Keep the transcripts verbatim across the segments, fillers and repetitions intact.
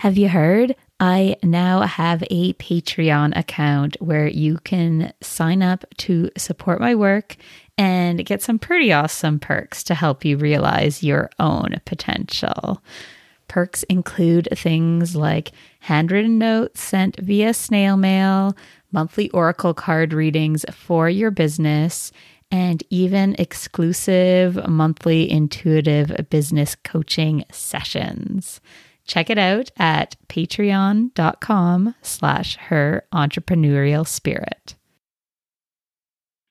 Have you heard? I now have a Patreon account where you can sign up to support my work and get some pretty awesome perks to help you realize your own potential. Perks include things like handwritten notes sent via snail mail, monthly oracle card readings for your business, and even exclusive monthly intuitive business coaching sessions. Check it out at patreon.com slash her entrepreneurial spirit.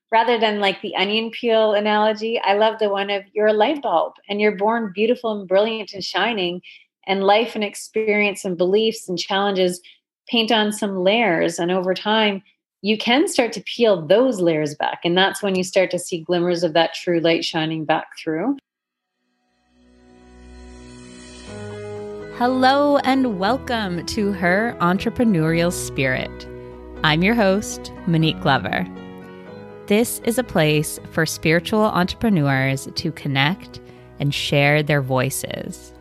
Rather than like the onion peel analogy, I love the one of you're a light bulb and you're born beautiful and brilliant and shining, and life and experience and beliefs and challenges paint on some layers. And over time, you can start to peel those layers back. And that's when you start to see glimmers of that true light shining back through. Hello and welcome to Her Entrepreneurial Spirit. I'm your host, Monique Glover. This is a place for spiritual entrepreneurs to connect and share their voices.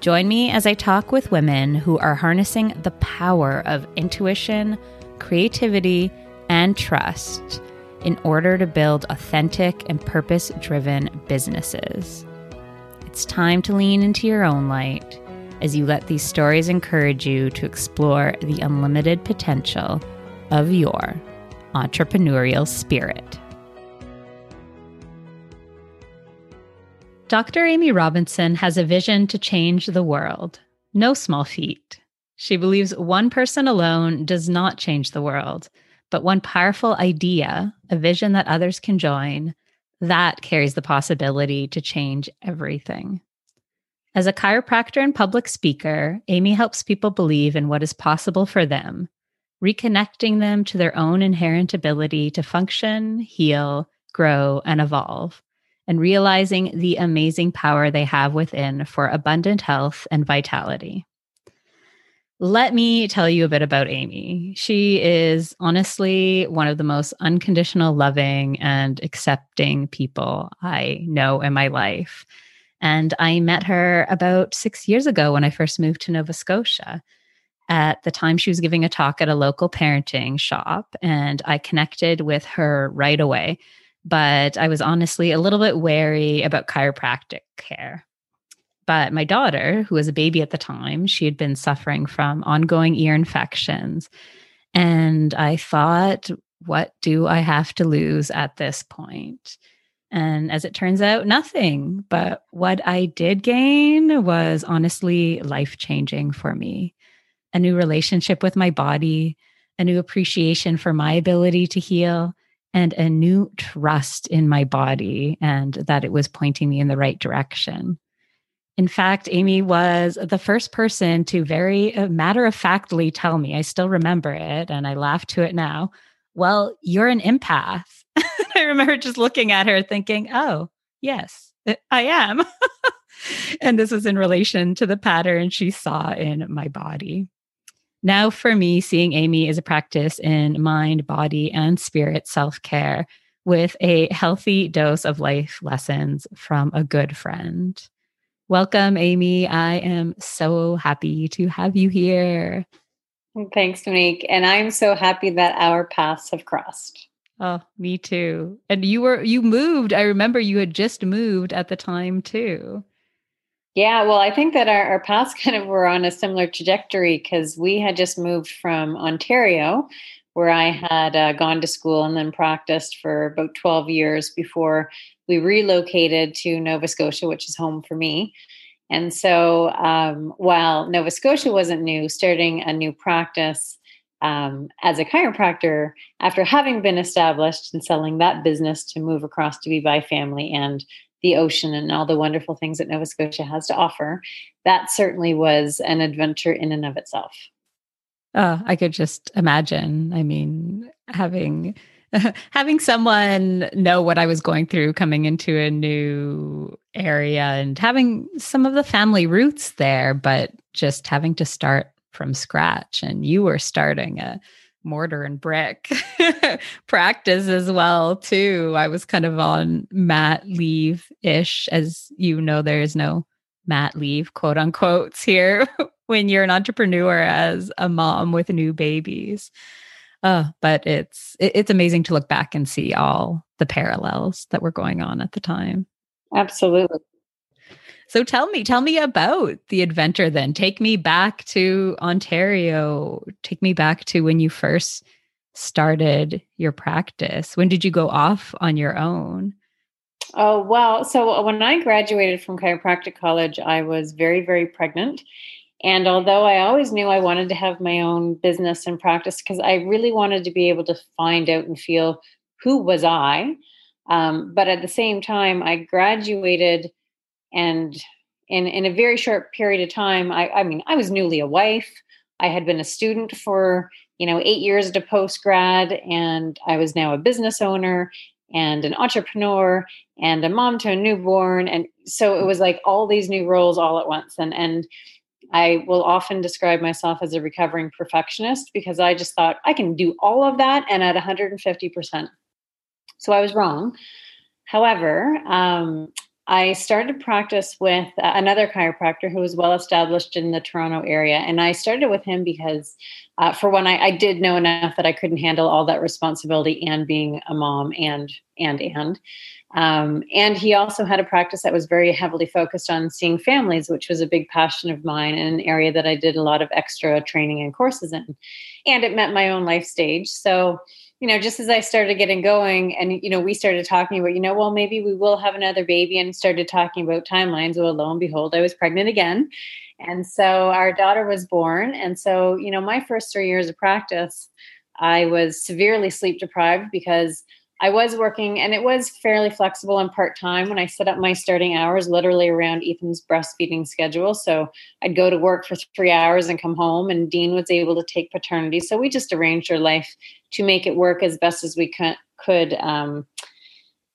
Join me as I talk with women who are harnessing the power of intuition, creativity, and trust in order to build authentic and purpose-driven businesses. It's time to lean into your own light as you let these stories encourage you to explore the unlimited potential of your entrepreneurial spirit. Doctor Amy Robinson has a vision to change the world. No small feat. She believes one person alone does not change the world, but one powerful idea, a vision that others can join, that carries the possibility to change everything. As a chiropractor and public speaker, Amy helps people believe in what is possible for them, reconnecting them to their own inherent ability to function, heal, grow, and evolve, and realizing the amazing power they have within for abundant health and vitality. Let me tell you a bit about Amy. She is honestly one of the most unconditional, loving, and accepting people I know in my life. And I met her about six years ago when I first moved to Nova Scotia. At the time, she was giving a talk at a local parenting shop, and I connected with her right away. But I was honestly a little bit wary about chiropractic care. But my daughter, who was a baby at the time, she had been suffering from ongoing ear infections. And I thought, what do I have to lose at this point? And as it turns out, nothing. But what I did gain was honestly life-changing for me. A new relationship with my body, a new appreciation for my ability to heal, and a new trust in my body and that it was pointing me in the right direction. In fact, Amy was the first person to very matter-of-factly tell me, I still remember it and I laugh to it now, well, you're an empath. I remember just looking at her thinking, oh, yes, I am. And this was in relation to the pattern she saw in my body. Now for me, seeing Amy is a practice in mind, body, and spirit self-care with a healthy dose of life lessons from a good friend. Welcome, Amy. I am so happy to have you here. Thanks, Monique. And I'm so happy that our paths have crossed. Oh, me too. And you were, you moved. I remember you had just moved at the time too. Yeah, well, I think that our, our paths kind of were on a similar trajectory because we had just moved from Ontario, where I had uh, gone to school and then practiced for about twelve years before we relocated to Nova Scotia, which is home for me. And so um, while Nova Scotia wasn't new, starting a new practice um, as a chiropractor, after having been established and selling that business to move across to be by family and the ocean and all the wonderful things that Nova Scotia has to offer, that certainly was an adventure in and of itself. Uh, I could just imagine. I mean, having having someone know what I was going through coming into a new area and having some of the family roots there, but just having to start from scratch. And you were starting a mortar and brick practice as well, too. I was kind of on mat leave-ish, as you know, there is no mat leave, quote unquotes here when you're an entrepreneur as a mom with new babies. Uh, but it's it, it's amazing to look back and see all the parallels that were going on at the time. Absolutely. So tell me, tell me about the adventure then. Take me back to Ontario. Take me back to when you first started your practice. When did you go off on your own? Oh, well, so when I graduated from chiropractic college, I was very, very pregnant. And although I always knew I wanted to have my own business and practice, because I really wanted to be able to find out and feel who was I. Um, but at the same time, I graduated, and in, in a very short period of time, I, I mean, I was newly a wife. I had been a student for, you know, eight years at a post-grad, and I was now a business owner and an entrepreneur and a mom to a newborn. And so it was like all these new roles all at once. And, and I will often describe myself as a recovering perfectionist, because I just thought I can do all of that and at one hundred fifty percent. So I was wrong. However, um, I started practice with another chiropractor who was well-established in the Toronto area. And I started with him because, uh, for one, I, I did know enough that I couldn't handle all that responsibility and being a mom and, and, and. Um, and he also had a practice that was very heavily focused on seeing families, which was a big passion of mine and an area that I did a lot of extra training and courses in. And it met my own life stage. So, you know, just as I started getting going and, you know, we started talking about, you know, well, maybe we will have another baby, and started talking about timelines. Well, lo and behold, I was pregnant again. And so our daughter was born. And so, you know, my first three years of practice, I was severely sleep deprived because I was working, and it was fairly flexible and part-time when I set up my starting hours, literally around Ethan's breastfeeding schedule. So I'd go to work for three hours and come home, and Dean was able to take paternity. So we just arranged our life to make it work as best as we could. Um,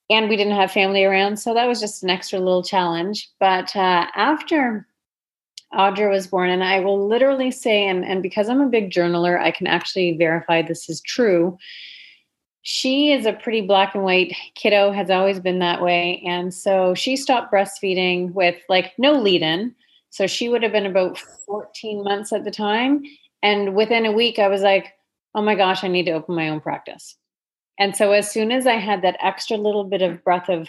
and we didn't have family around. So that was just an extra little challenge. But uh, after Audra was born, and I will literally say, and, and because I'm a big journaler, I can actually verify this is true. She is a pretty black and white kiddo, has always been that way. And so she stopped breastfeeding with like no lead in. So she would have been about fourteen months at the time. And within a week, I was like, oh my gosh, I need to open my own practice. And so as soon as I had that extra little bit of breath of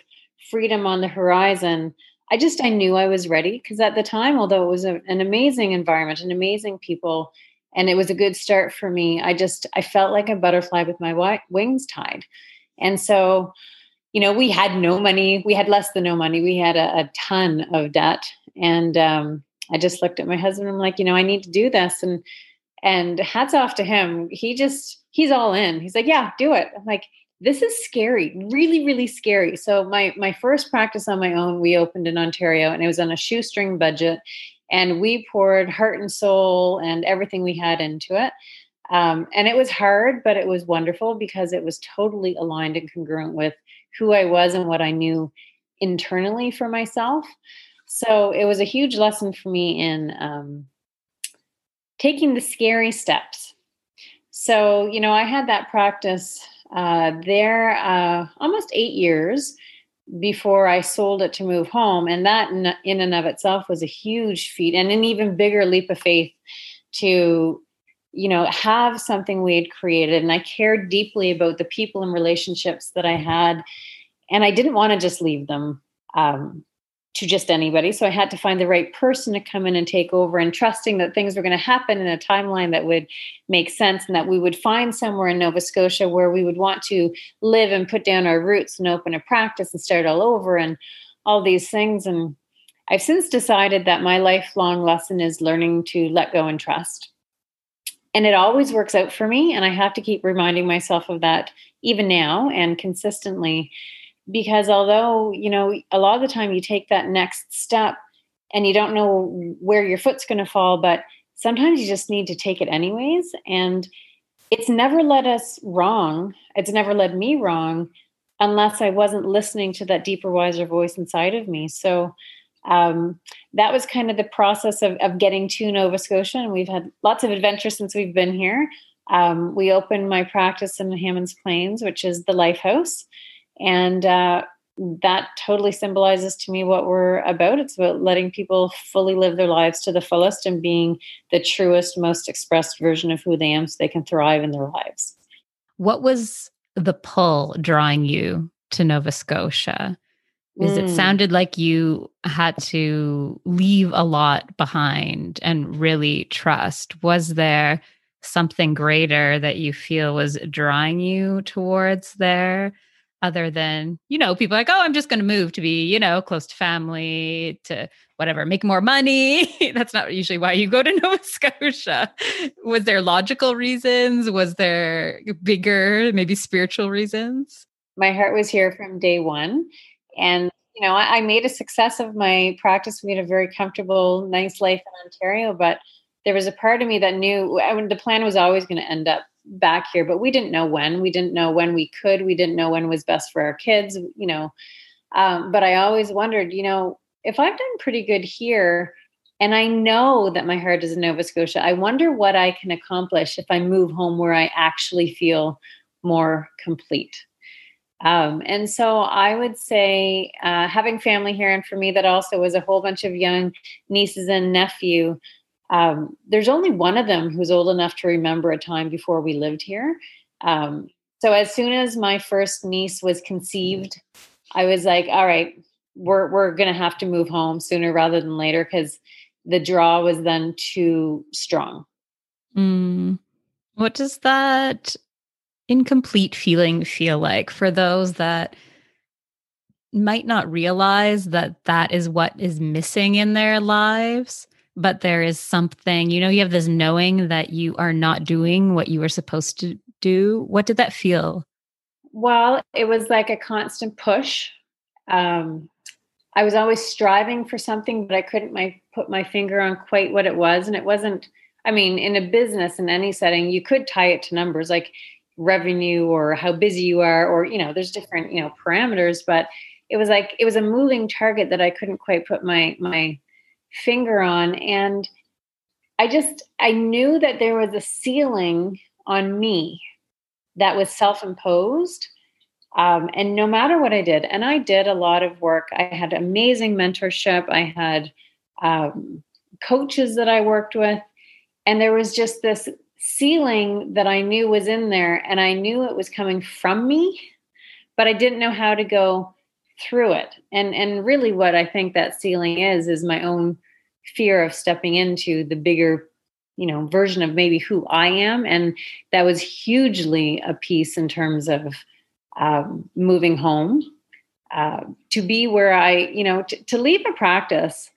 freedom on the horizon, I just, I knew I was ready. Because at the time, although it was a, an amazing environment and amazing people, and it was a good start for me, I just, I felt like a butterfly with my wings tied. And so, you know, we had no money. We had less than no money. We had a, a ton of debt. And um, I just looked at my husband. I'm like, you know, I need to do this. And, and hats off to him. He just, he's all in. He's like, yeah, do it. I'm like, this is scary, really, really scary. So my, my first practice on my own, we opened in Ontario, and it was on a shoestring budget. And we poured heart and soul and everything we had into it. Um, and it was hard, but it was wonderful because it was totally aligned and congruent with who I was and what I knew internally for myself. So it was a huge lesson for me in um, taking the scary steps. So, you know, I had that practice uh, there uh, almost eight years before I sold it to move home. And that in and of itself was a huge feat and an even bigger leap of faith to, you know, have something we had created. And I cared deeply about the people and relationships that I had. And I didn't want to just leave them um, to just anybody. So I had to find the right person to come in and take over, and trusting that things were going to happen in a timeline that would make sense, and that we would find somewhere in Nova Scotia where we would want to live and put down our roots and open a practice and start all over and all these things. And I've since decided that my lifelong lesson is learning to let go and trust. And it always works out for me. And I have to keep reminding myself of that even now and consistently. Because although, you know, a lot of the time you take that next step and you don't know where your foot's going to fall, but sometimes you just need to take it anyways. And it's never led us wrong. It's never led me wrong unless I wasn't listening to that deeper, wiser voice inside of me. So um, that was kind of the process of, of getting to Nova Scotia. And we've had lots of adventure since we've been here. Um, we opened my practice in Hammonds Plains, which is the Life House. And uh, that totally symbolizes to me what we're about. It's about letting people fully live their lives to the fullest and being the truest, most expressed version of who they am so they can thrive in their lives. What was the pull drawing you to Nova Scotia? Because mm. it sounded like you had to leave a lot behind and really trust. Was there something greater that you feel was drawing you towards there? Other than, you know, people are like, oh, I'm just going to move to be, you know, close to family, to whatever, make more money. That's not usually why you go to Nova Scotia. Was there logical reasons? Was there bigger, maybe spiritual reasons? My heart was here from day one. And, you know, I, I made a success of my practice. We had a very comfortable, nice life in Ontario. But there was a part of me that knew I mean, the plan was always going to end up back here, but we didn't know when, we didn't know when we could, we didn't know when was best for our kids, you know, um, but I always wondered, you know, if I've done pretty good here and I know that my heart is in Nova Scotia, I wonder what I can accomplish if I move home where I actually feel more complete. Um, and so I would say uh, having family here, and for me, that also was a whole bunch of young nieces and nephew. Um, there's only one of them who's old enough to remember a time before we lived here. Um, so as soon as my first niece was conceived, I was like, all right, we're, we're going to have to move home sooner rather than later, because the draw was then too strong. Mm. What does that incomplete feeling feel like for those that might not realize that that is what is missing in their lives? But there is something, you know, you have this knowing that you are not doing what you were supposed to do. What did that feel? Well, it was like a constant push. Um, I was always striving for something, but I couldn't my, put my finger on quite what it was. And it wasn't, I mean, in a business, in any setting, you could tie it to numbers like revenue or how busy you are, or, you know, there's different, you know, parameters, but it was like, it was a moving target that I couldn't quite put my, my, finger on. And I just, I knew that there was a ceiling on me that was self-imposed. Um, and no matter what I did, and I did a lot of work, I had amazing mentorship. I had um, coaches that I worked with, and there was just this ceiling that I knew was in there, and I knew it was coming from me, but I didn't know how to go through it. And and really what I think that ceiling is, is my own fear of stepping into the bigger, you know, version of maybe who I am. And that was hugely a piece in terms of um, moving home uh, to be where I, you know, t- to leave a practice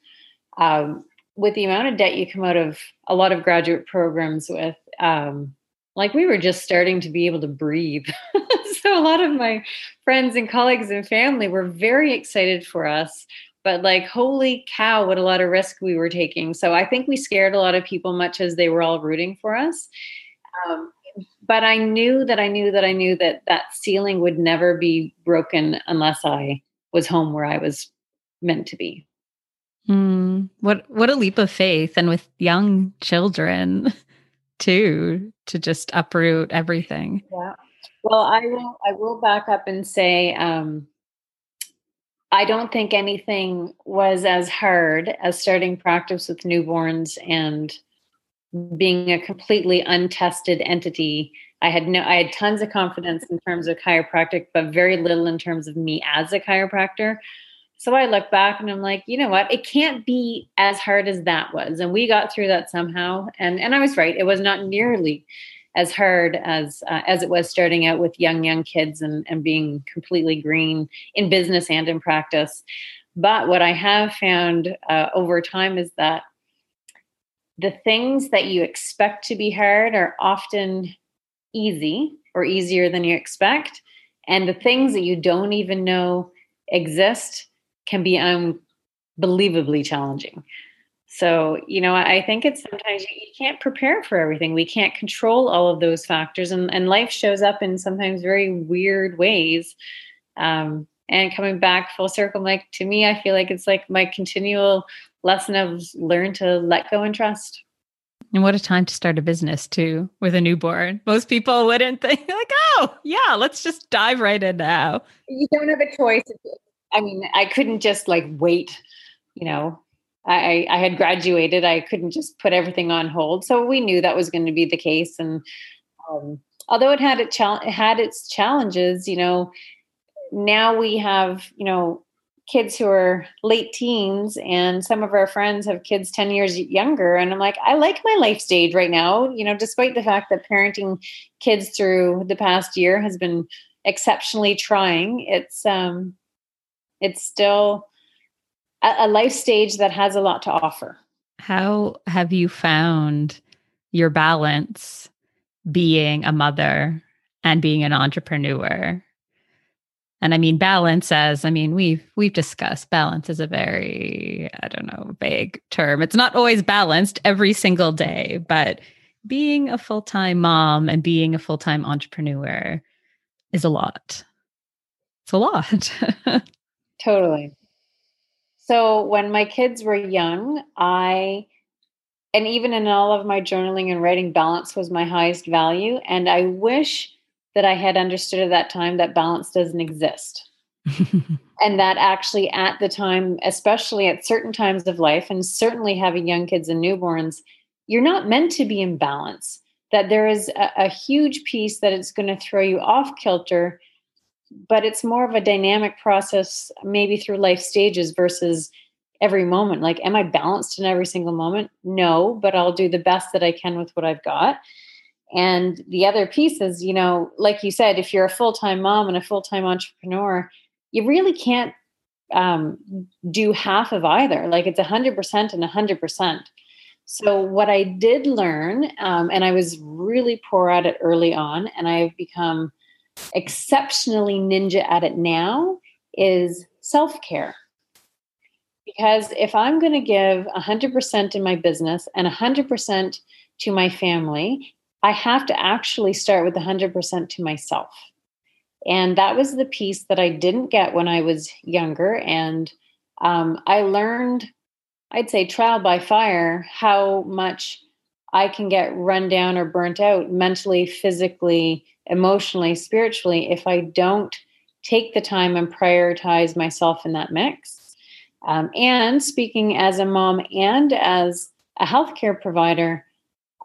um, with the amount of debt you come out of a lot of graduate programs with, um, like we were just starting to be able to breathe. So a lot of my friends and colleagues and family were very excited for us, but like, holy cow, what a lot of risk we were taking. So I think we scared a lot of people, much as they were all rooting for us. Um, but I knew that I knew that I knew that that ceiling would never be broken unless I was home where I was meant to be. Mm, what, what a leap of faith. And with young children too, to just uproot everything. Yeah. Well, I will, I will back up and say, um, I don't think anything was as hard as starting practice with newborns and being a completely untested entity. I had no, I had tons of confidence in terms of chiropractic, but very little in terms of me as a chiropractor. So I look back and I'm like, you know what, it can't be as hard as that was. And we got through that somehow. And, and I was right. It was not nearly as hard as uh, as it was starting out with young, young kids and, and being completely green in business and in practice. But what I have found uh, over time is that the things that you expect to be hard are often easy or easier than you expect. And the things that you don't even know exist can be unbelievably challenging. So, you know, I think it's sometimes you can't prepare for everything. We can't control all of those factors, and, and life shows up in sometimes very weird ways. Um, and coming back full circle, like to me, I feel like it's like my continual lesson of learn to let go and trust. And what a time to start a business too, with a newborn. Most people wouldn't think like, oh yeah, let's just dive right in now. You don't have a choice. I mean, I couldn't just like wait, you know, I, I had graduated. I couldn't just put everything on hold. So we knew that was going to be the case. And um, although it had, it, chal- it had its challenges, you know, now we have, you know, kids who are late teens, and some of our friends have kids ten years younger. And I'm like, I like my life stage right now, you know, despite the fact that parenting kids through the past year has been exceptionally trying. It's, um, it's still a, a life stage that has a lot to offer. How have you found your balance being a mother and being an entrepreneur? And I mean, balance as, I mean, we've, we've discussed balance is a very, I don't know, vague term. It's not always balanced every single day, but being a full-time mom and being a full-time entrepreneur is a lot. It's a lot. Totally. So when my kids were young, I, and even in all of my journaling and writing, balance was my highest value. And I wish that I had understood at that time that balance doesn't exist. And that actually at the time, especially at certain times of life, and certainly having young kids and newborns, you're not meant to be in balance, that there is a, a huge piece that it's going to throw you off kilter, but it's more of a dynamic process, maybe through life stages versus every moment. Like, am I balanced in every single moment? No, but I'll do the best that I can with what I've got. And the other piece is, you know, like you said, if you're a full-time mom and a full-time entrepreneur, you really can't um, do half of either. Like, it's one hundred percent and one hundred percent. So what I did learn, um, and I was really poor at it early on, and I've become exceptionally ninja at it now, is self-care. Because if I'm going to give one hundred percent in my business and one hundred percent to my family, I have to actually start with one hundred percent to myself. And that was the piece that I didn't get when I was younger. And um, I learned, I'd say trial by fire, how much I can get run down or burnt out mentally, physically, emotionally, spiritually, if I don't take the time and prioritize myself in that mix. Um, and speaking as a mom and as a healthcare provider,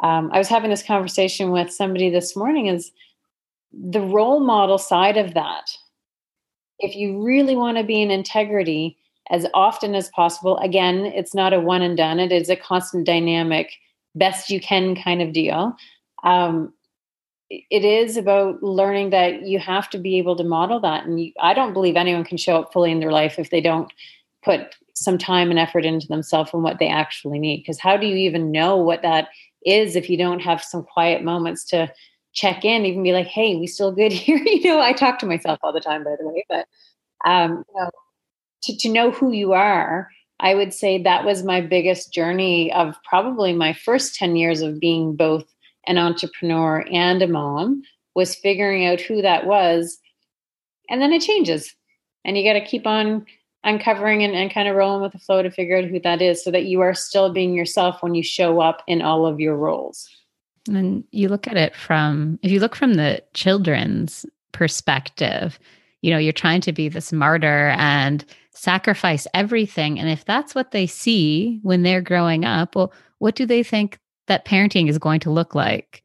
Um, I was having this conversation with somebody this morning, is the role model side of that. If you really want to be in integrity as often as possible, again, it's not a one and done. It is a constant dynamic, best you can kind of deal. Um, it is about learning that you have to be able to model that. And you, I don't believe anyone can show up fully in their life if they don't put some time and effort into themselves and what they actually need. Because how do you even know what that is if you don't have some quiet moments to check in, even be like, hey, we still good here? You know, I talk to myself all the time, by the way, but um, you know, to, to know who you are, I would say that was my biggest journey of probably my first ten years of being both an entrepreneur and a mom, was figuring out who that was. And then it changes, and you got to keep on uncovering and, and kind of rolling with the flow to figure out who that is, so that you are still being yourself when you show up in all of your roles. And you look at it from, if you look from the children's perspective, you know, you're trying to be this martyr and sacrifice everything. And if that's what they see when they're growing up, well, what do they think that parenting is going to look like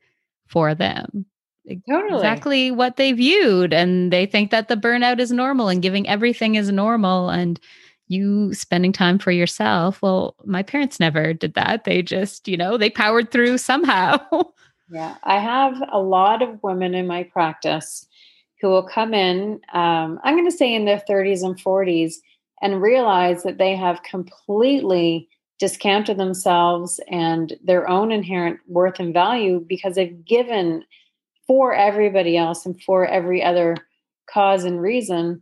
for them? Totally. Exactly what they viewed. And they think that the burnout is normal and giving everything is normal and you spending time for yourself. Well, my parents never did that. They just, you know, they powered through somehow. Yeah. I have a lot of women in my practice who will come in, um, I'm going to say in their thirties and forties, and realize that they have completely discounted themselves and their own inherent worth and value because they've given for everybody else and for every other cause and reason.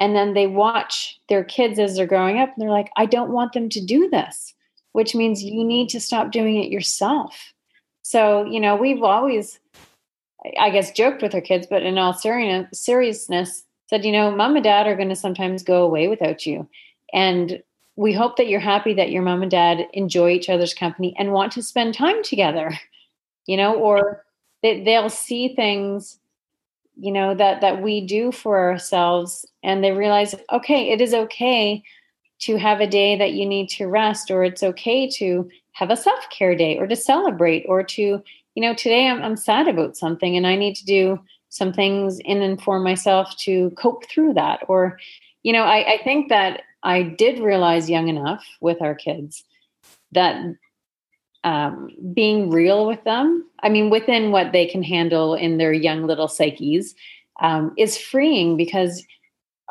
And then they watch their kids as they're growing up and they're like, I don't want them to do this, which means you need to stop doing it yourself. So, you know, we've always, I guess, joked with our kids, but in all seriousness said, you know, mom and dad are going to sometimes go away without you. And we hope that you're happy that your mom and dad enjoy each other's company and want to spend time together, you know, or they'll see things you know, that, that we do for ourselves. And they realize, okay, it is okay to have a day that you need to rest, or it's okay to have a self-care day, or to celebrate, or to, you know, today I'm, I'm sad about something and I need to do some things in and for myself to cope through that. Or, you know, I, I think that I did realize young enough with our kids that um, being real with them, I mean, within what they can handle in their young little psyches, um, is freeing, because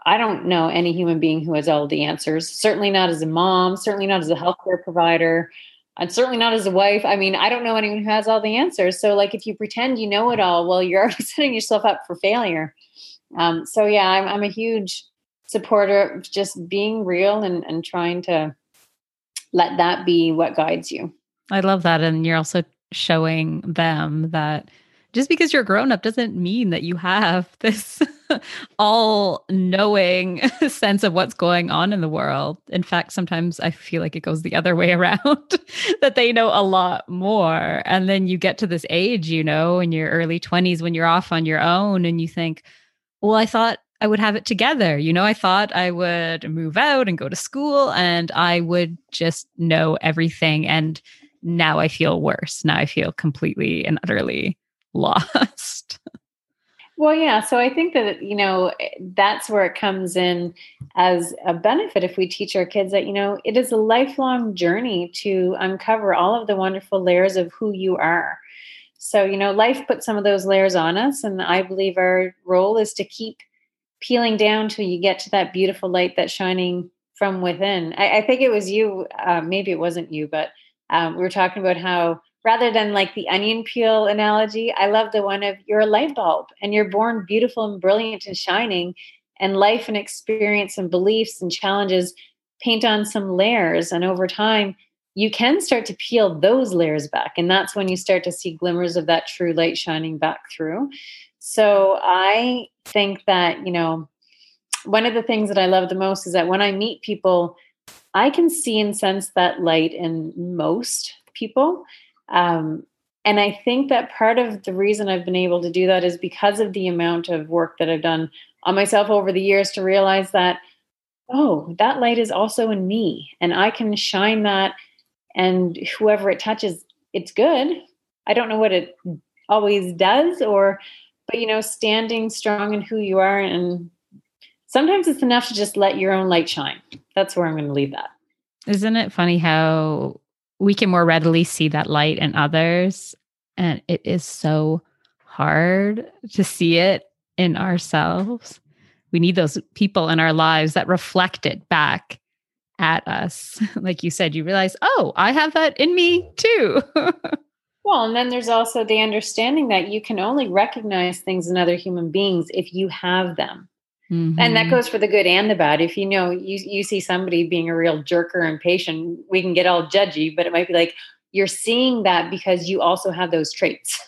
I don't know any human being who has all the answers. Certainly not as a mom, certainly not as a healthcare provider, and certainly not as a wife. I mean, I don't know anyone who has all the answers. So like, if you pretend you know it all, well, you're already setting yourself up for failure. Um, so yeah, I'm, I'm a huge supporter of just being real and, and trying to let that be what guides you. I love that. And you're also showing them that just because you're grown up doesn't mean that you have this all knowing sense of what's going on in the world. In fact, sometimes I feel like it goes the other way around, that they know a lot more. And then you get to this age, you know, in your early twenties, when you're off on your own and you think, well, I thought I would have it together. You know, I thought I would move out and go to school and I would just know everything. And now I feel worse. Now I feel completely and utterly lost. Well, yeah. So I think that, you know, that's where it comes in as a benefit if we teach our kids that, you know, it is a lifelong journey to uncover all of the wonderful layers of who you are. So, you know, life puts some of those layers on us. And I believe our role is to keep peeling down till you get to that beautiful light that's shining from within. I, I think it was you, uh, maybe it wasn't you, but um, we were talking about how, rather than like the onion peel analogy, I love the one of you're a light bulb and you're born beautiful and brilliant and shining, and life and experience and beliefs and challenges paint on some layers. And over time, you can start to peel those layers back. And that's when you start to see glimmers of that true light shining back through. So I think that, you know, one of the things that I love the most is that when I meet people, I can see and sense that light in most people. Um, and I think that part of the reason I've been able to do that is because of the amount of work that I've done on myself over the years to realize that, oh, that light is also in me and I can shine that, and whoever it touches, it's good. I don't know what it always does, or, but you know, standing strong in who you are. And sometimes it's enough to just let your own light shine. That's where I'm going to leave that. Isn't it funny how we can more readily see that light in others, and it is so hard to see it in ourselves. We need those people in our lives that reflect it back at us. Like you said, you realize, oh, I have that in me too. Well, and then there's also the understanding that you can only recognize things in other human beings if you have them. Mm-hmm. And that goes for the good and the bad. If you know, you, you see somebody being a real jerk or impatient, we can get all judgy, but it might be like, you're seeing that because you also have those traits.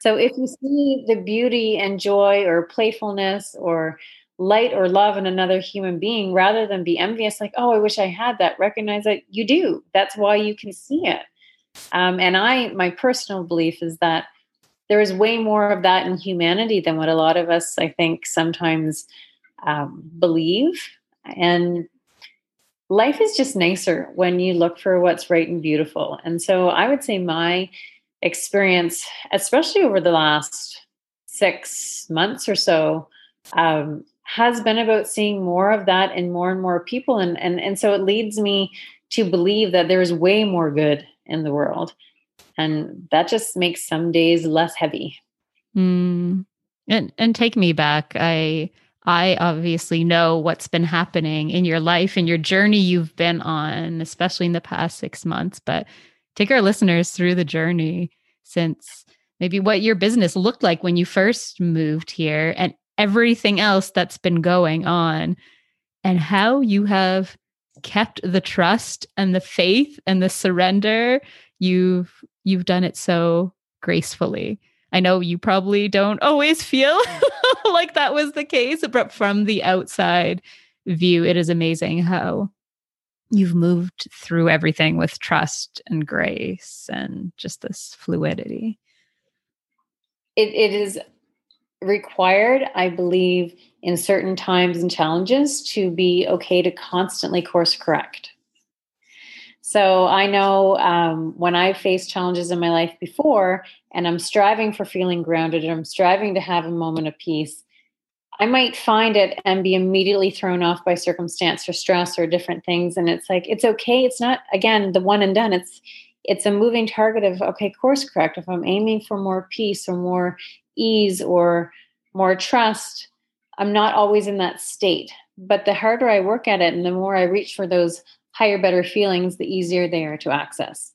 So if you see the beauty and joy or playfulness or light or love in another human being, rather than be envious, like, oh, I wish I had that, recognize that you do. That's why you can see it. Um, and I, my personal belief is that there is way more of that in humanity than what a lot of us, I think, sometimes um, believe. And life is just nicer when you look for what's right and beautiful. And so I would say my experience, especially over the last six months or so, um, has been about seeing more of that in more and more people. And, and, and so it leads me to believe that there is way more good in the world. And that just makes some days less heavy. Mm. And and take me back. I I obviously know what's been happening in your life and your journey you've been on, especially in the past six months. But take our listeners through the journey since maybe what your business looked like when you first moved here and everything else that's been going on, and how you have kept the trust and the faith and the surrender. You've You've done it so gracefully. I know you probably don't always feel like that was the case, but from the outside view, it is amazing how you've moved through everything with trust and grace and just this fluidity. It, it is required, I believe, in certain times and challenges to be okay to constantly course correct. So I know um, when I faced challenges in my life before, and I'm striving for feeling grounded and I'm striving to have a moment of peace, I might find it and be immediately thrown off by circumstance or stress or different things. And it's like, it's okay. It's not, again, the one and done. It's it's a moving target of, okay, course correct. If I'm aiming for more peace or more ease or more trust, I'm not always in that state. But the harder I work at it and the more I reach for those higher, better feelings, the easier they are to access.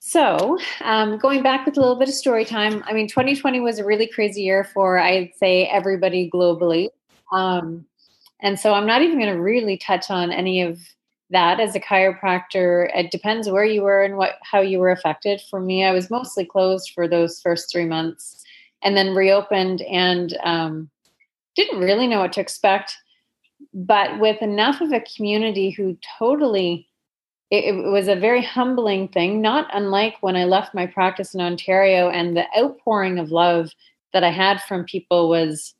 So um, going back with a little bit of story time, I mean, twenty twenty was a really crazy year for, I'd say, everybody globally. Um, and so I'm not even going to really touch on any of that as a chiropractor. It depends where you were and what how you were affected. For me, I was mostly closed for those first three months and then reopened and um, didn't really know what to expect. But with enough of a community who totally, it, it was a very humbling thing, not unlike when I left my practice in Ontario, and the outpouring of love that I had from people was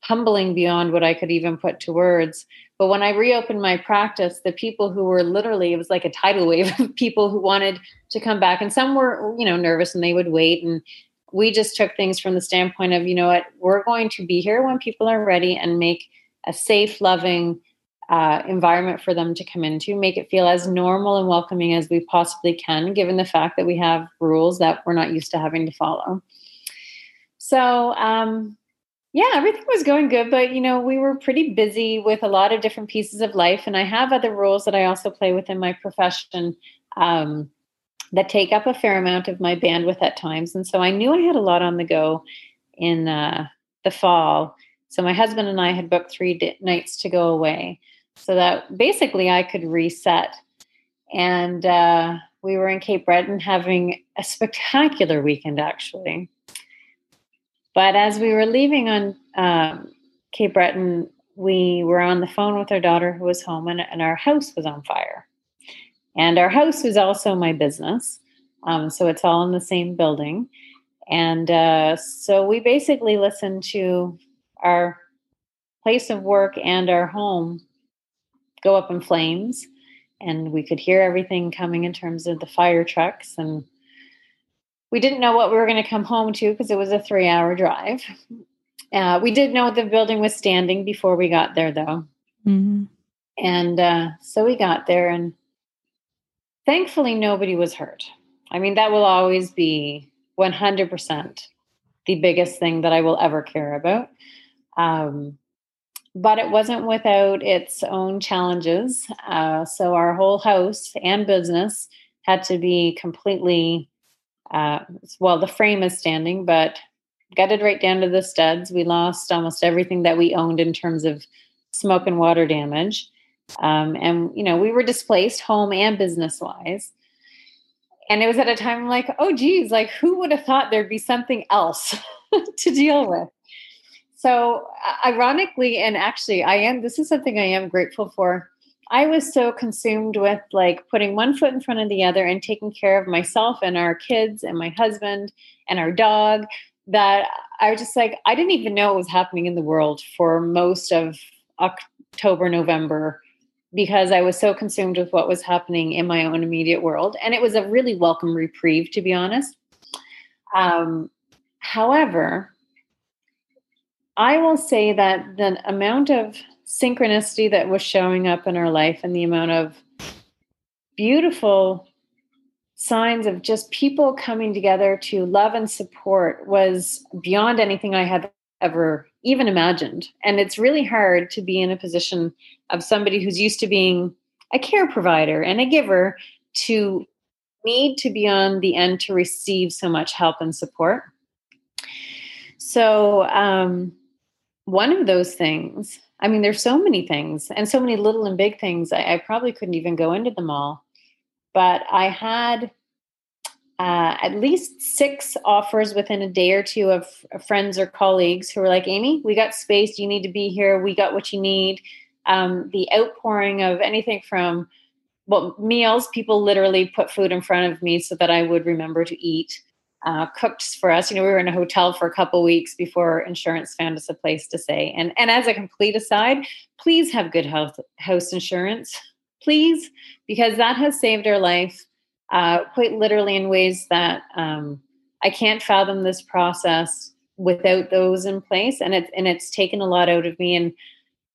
humbling beyond what I could even put to words. But when I reopened my practice, the people who were literally, it was like a tidal wave of people who wanted to come back. And some were, you know, nervous and they would wait. And we just took things from the standpoint of, you know what, we're going to be here when people are ready and make a safe, loving uh, environment for them to come into, make it feel as normal and welcoming as we possibly can, given the fact that we have rules that we're not used to having to follow. So, um, yeah, everything was going good, but, you know, we were pretty busy with a lot of different pieces of life. And I have other roles that I also play within my profession um, that take up a fair amount of my bandwidth at times. And so I knew I had a lot on the go in uh, the fall. So my husband and I had booked three di- nights to go away so that basically I could reset. And uh, we were in Cape Breton having a spectacular weekend, actually. But as we were leaving on um, Cape Breton, we were on the phone with our daughter who was home, and, and our house was on fire. And our house was also my business. Um, so it's all in the same building. And uh, so we basically listened to our place of work and our home go up in flames, and we could hear everything coming in terms of the fire trucks. And we didn't know what we were going to come home to because it was a three hour drive. Uh, we did know the building was standing before we got there though. Mm-hmm. And uh, so we got there and thankfully nobody was hurt. I mean, that will always be one hundred percent the biggest thing that I will ever care about. Um, but it wasn't without its own challenges. Uh, so our whole house and business had to be completely, uh, well, the frame is standing, but gutted right down to the studs. We lost almost everything that we owned in terms of smoke and water damage. Um, and, you know, we were displaced home and business wise. And it was at a time like, oh, geez, like who would have thought there'd be something else to deal with? So ironically, and actually I am, this is something I am grateful for. I was so consumed with like putting one foot in front of the other and taking care of myself and our kids and my husband and our dog that I was just like, I didn't even know what was happening in the world for most of October, November, because I was so consumed with what was happening in my own immediate world. And it was a really welcome reprieve, to be honest. Um, however, I will say that the amount of synchronicity that was showing up in our life and the amount of beautiful signs of just people coming together to love and support was beyond anything I had ever even imagined. And it's really hard to be in a position of somebody who's used to being a care provider and a giver to need to be on the end to receive so much help and support. So um, one of those things, I mean, there's so many things and so many little and big things. I, I probably couldn't even go into them all, but I had uh, at least six offers within a day or two of, of friends or colleagues who were like, Amy, we got space. You need to be here. We got what you need. Um, the outpouring of anything from well, meals, people literally put food in front of me so that I would remember to eat. uh, cooked for us. You know, we were in a hotel for a couple weeks before insurance found us a place to stay. And and as a complete aside, please have good health, house insurance, please, because that has saved our life uh, quite literally in ways that um, I can't fathom this process without those in place. And it's, and it's taken a lot out of me. And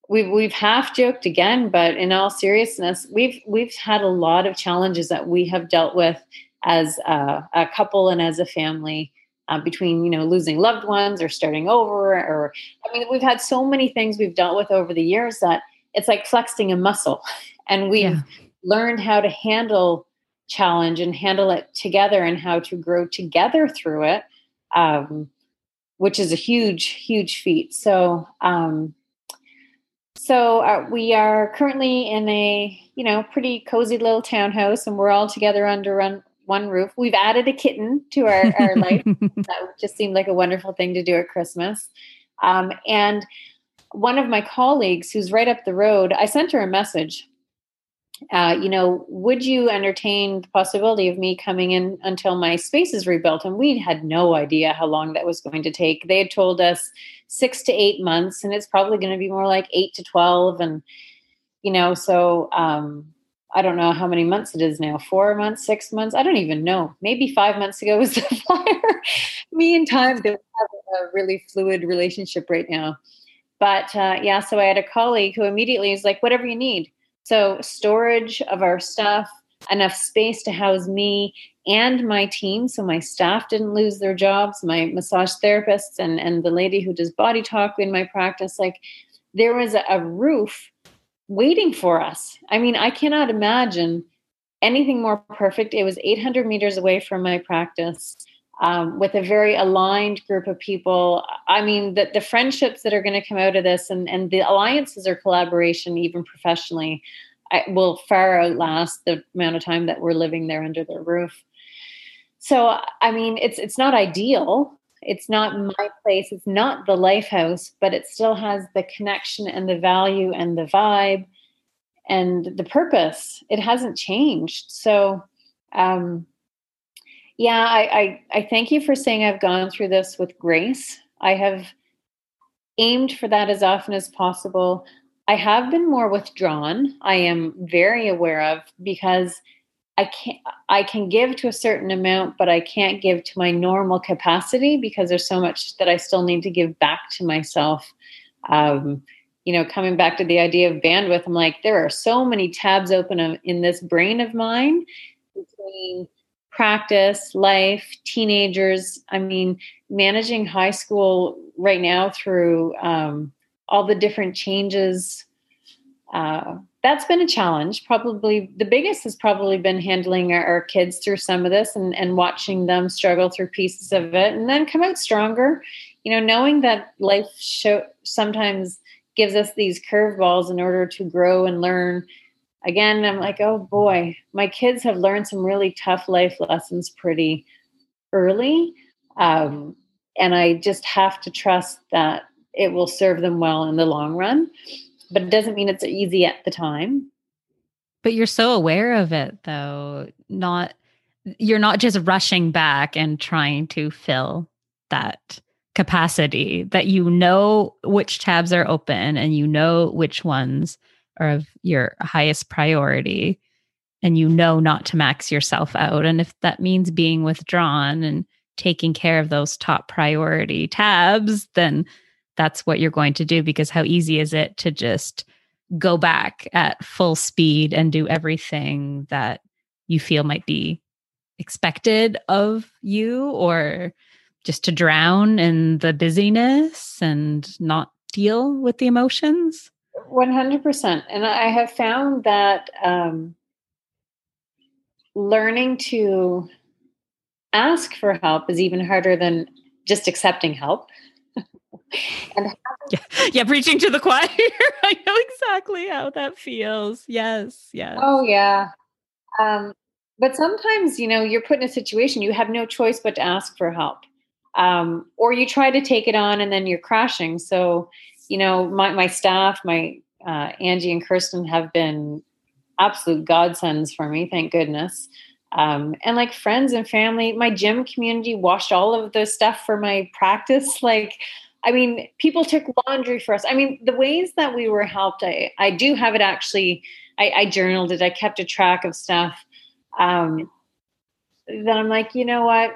we've, we've half joked again, but in all seriousness, we've, we've had a lot of challenges that we have dealt with as a, a couple and as a family uh, between, you know, losing loved ones or starting over, or, I mean, we've had so many things we've dealt with over the years that it's like flexing a muscle, and we've yeah. learned how to handle challenge and handle it together and how to grow together through it. Um, which is a huge, huge feat. So, um, so uh, we are currently in a, you know, pretty cozy little townhouse, and we're all together under one, one roof. We've added a kitten to our, our life. That just seemed like a wonderful thing to do at Christmas. Um, and one of my colleagues who's right up the road, I sent her a message, uh, you know, would you entertain the possibility of me coming in until my space is rebuilt? And we had no idea how long that was going to take. They had told us six to eight months, and it's probably going to be more like eight to twelve. And, you know, so, um, I don't know how many months it is now, four months, six months. I don't even know. Maybe five months ago was the fire. Me and time don't have a really fluid relationship right now. But, uh, yeah, so I had a colleague who immediately was like, whatever you need. So storage of our stuff, enough space to house me and my team. So my staff didn't lose their jobs, my massage therapists and, and the lady who does body talk in my practice, like there was a, a roof waiting for us. I mean, I cannot imagine anything more perfect. It was eight hundred meters away from my practice um, with a very aligned group of people. I mean, the, the friendships that are going to come out of this and, and the alliances or collaboration, even professionally, I, will far outlast the amount of time that we're living there under their roof. So, I mean, it's it's not ideal. It's not my place. It's not the Life House, but it still has the connection and the value and the vibe and the purpose. It hasn't changed. So, um, yeah, I, I, I thank you for saying I've gone through this with grace. I have aimed for that as often as possible. I have been more withdrawn. I am very aware of, because I can I can give to a certain amount, but I can't give to my normal capacity because there's so much that I still need to give back to myself. Um, you know, coming back to the idea of bandwidth, I'm like, there are so many tabs open in this brain of mine between practice, life, teenagers. I mean, managing high school right now through um, all the different changes. Uh, that's been a challenge. Probably the biggest has probably been handling our, our kids through some of this and, and watching them struggle through pieces of it and then come out stronger, you know, knowing that life show, sometimes gives us these curveballs in order to grow and learn. Again, I'm like, oh boy, my kids have learned some really tough life lessons pretty early. Um, and I just have to trust that it will serve them well in the long run. But it doesn't mean it's easy at the time. But you're so aware of it, though. Not you're not just rushing back and trying to fill that capacity, that you know which tabs are open and you know which ones are of your highest priority, and you know not to max yourself out. And if that means being withdrawn and taking care of those top priority tabs, then that's what you're going to do, because how easy is it to just go back at full speed and do everything that you feel might be expected of you, or just to drown in the busyness and not deal with the emotions? one hundred percent. And I have found that um, learning to ask for help is even harder than just accepting help. And how- yeah. yeah, preaching to the choir. I know exactly how that feels. Yes, yes. Oh, yeah. Um, but sometimes, you know, you're put in a situation, you have no choice but to ask for help. Um, or you try to take it on and then you're crashing. So, you know, my, my staff, my uh, Angie and Kirsten have been absolute godsends for me, thank goodness. Um, and like friends and family, my gym community washed all of the stuff for my practice. Like, I mean, people took laundry for us. I mean, the ways that we were helped, I, I do have it actually. I, I journaled it. I kept a track of stuff. Um, then I'm like, you know what?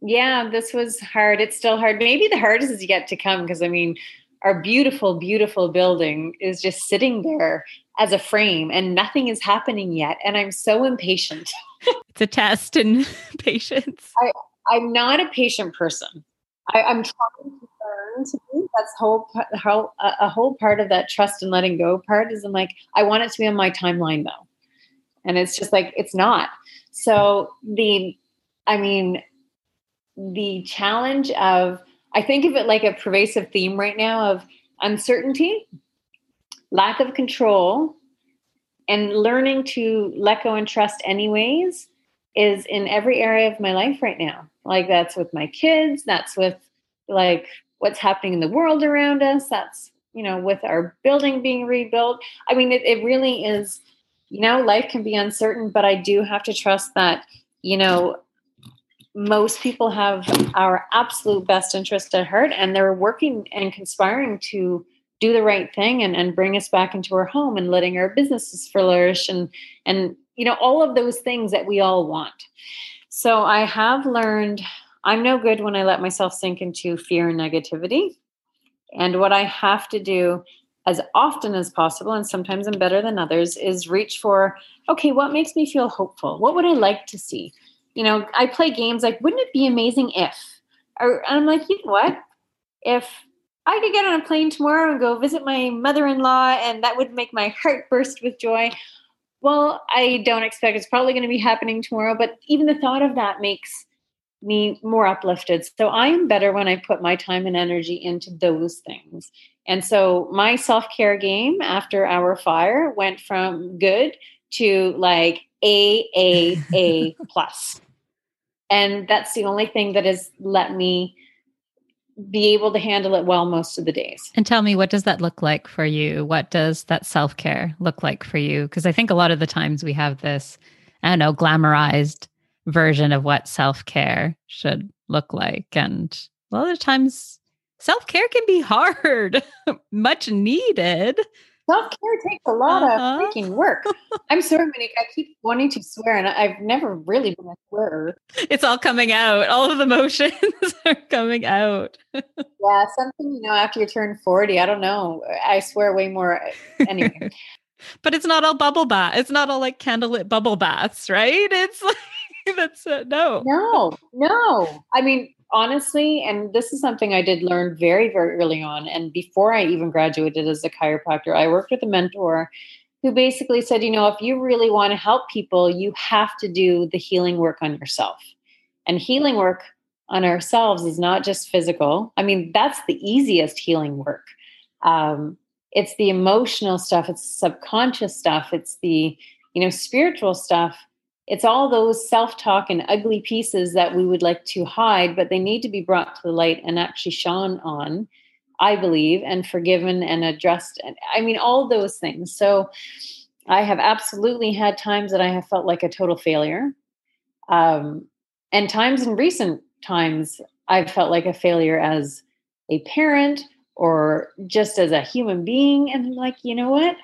Yeah, this was hard. It's still hard. Maybe the hardest is yet to come. Cause I mean, our beautiful, beautiful building is just sitting there as a frame and nothing is happening yet. And I'm so impatient. It's a test in patience. I, I'm not a patient person. I, I'm trying to learn to be. That's whole, how, a whole part of that trust and letting go part is I'm like, I want it to be on my timeline though. And it's just like, it's not. So the, I mean, the challenge of, I think of it like a pervasive theme right now of uncertainty, lack of control, and learning to let go and trust anyways is in every area of my life right now. Like that's with my kids, that's with like what's happening in the world around us. That's, you know, with our building being rebuilt. I mean, it, it really is, you know, life can be uncertain, but I do have to trust that, you know, most people have our absolute best interest at heart and they're working and conspiring to do the right thing and, and bring us back into our home and letting our businesses flourish and, and, you know, all of those things that we all want. So I have learned I'm no good when I let myself sink into fear and negativity. And what I have to do as often as possible, and sometimes I'm better than others, is reach for, okay, what makes me feel hopeful? What would I like to see? You know, I play games like, wouldn't it be amazing if? Or, and I'm like, you know what? If I could get on a plane tomorrow and go visit my mother-in-law and that would make my heart burst with joy. Well, I don't expect it's probably going to be happening tomorrow, but even the thought of that makes me more uplifted. So I am better when I put my time and energy into those things. And so my self-care game after our fire went from good to like A, A, A plus. And that's the only thing that has let me be able to handle it well most of the days. And tell me, what does that look like for you? What does that self-care look like for you? Because I think a lot of the times we have this, I don't know, glamorized version of what self-care should look like. And a lot of times self-care can be hard, much needed. Self-care takes a lot uh-huh. of freaking work. I'm sorry, Monique. I keep wanting to swear, and I've never really been a swearer. It's all coming out. All of the emotions are coming out. Yeah, something, you know, after you turn forty, I don't know. I swear way more anyway. But it's not all bubble bath. It's not all like candlelit bubble baths, right? It's like, that's it. No. No, no. I mean, honestly, and this is something I did learn very, very early on. And before I even graduated as a chiropractor, I worked with a mentor who basically said, you know, if you really want to help people, you have to do the healing work on yourself. And healing work on ourselves is not just physical. I mean, that's the easiest healing work. Um, it's the emotional stuff. It's the subconscious stuff. It's the, you know, spiritual stuff. It's all those self-talk and ugly pieces that we would like to hide, but they need to be brought to the light and actually shone on, I believe, and forgiven and addressed. And I mean, all those things. So I have absolutely had times that I have felt like a total failure. Um, and times in recent times, I've felt like a failure as a parent or just as a human being. And I'm like, you know what?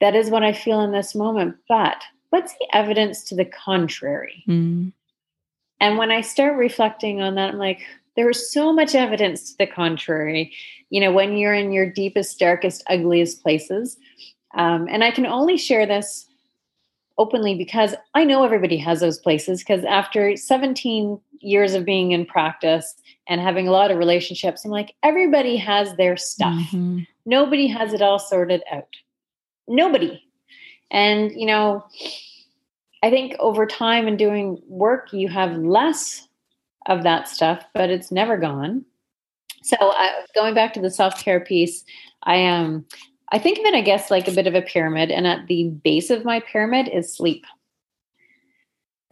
That is what I feel in this moment. But what's the evidence to the contrary? Mm. And when I start reflecting on that, I'm like, there is so much evidence to the contrary, you know, when you're in your deepest, darkest, ugliest places. Um, and I can only share this openly because I know everybody has those places, because after seventeen years of being in practice and having a lot of relationships, I'm like, everybody has their stuff. Mm-hmm. Nobody has it all sorted out. Nobody. And, you know, I think over time and doing work, you have less of that stuff, but it's never gone. So uh, going back to the self-care piece, I am, um, I think of it, I guess, like a bit of a pyramid. And at the base of my pyramid is sleep.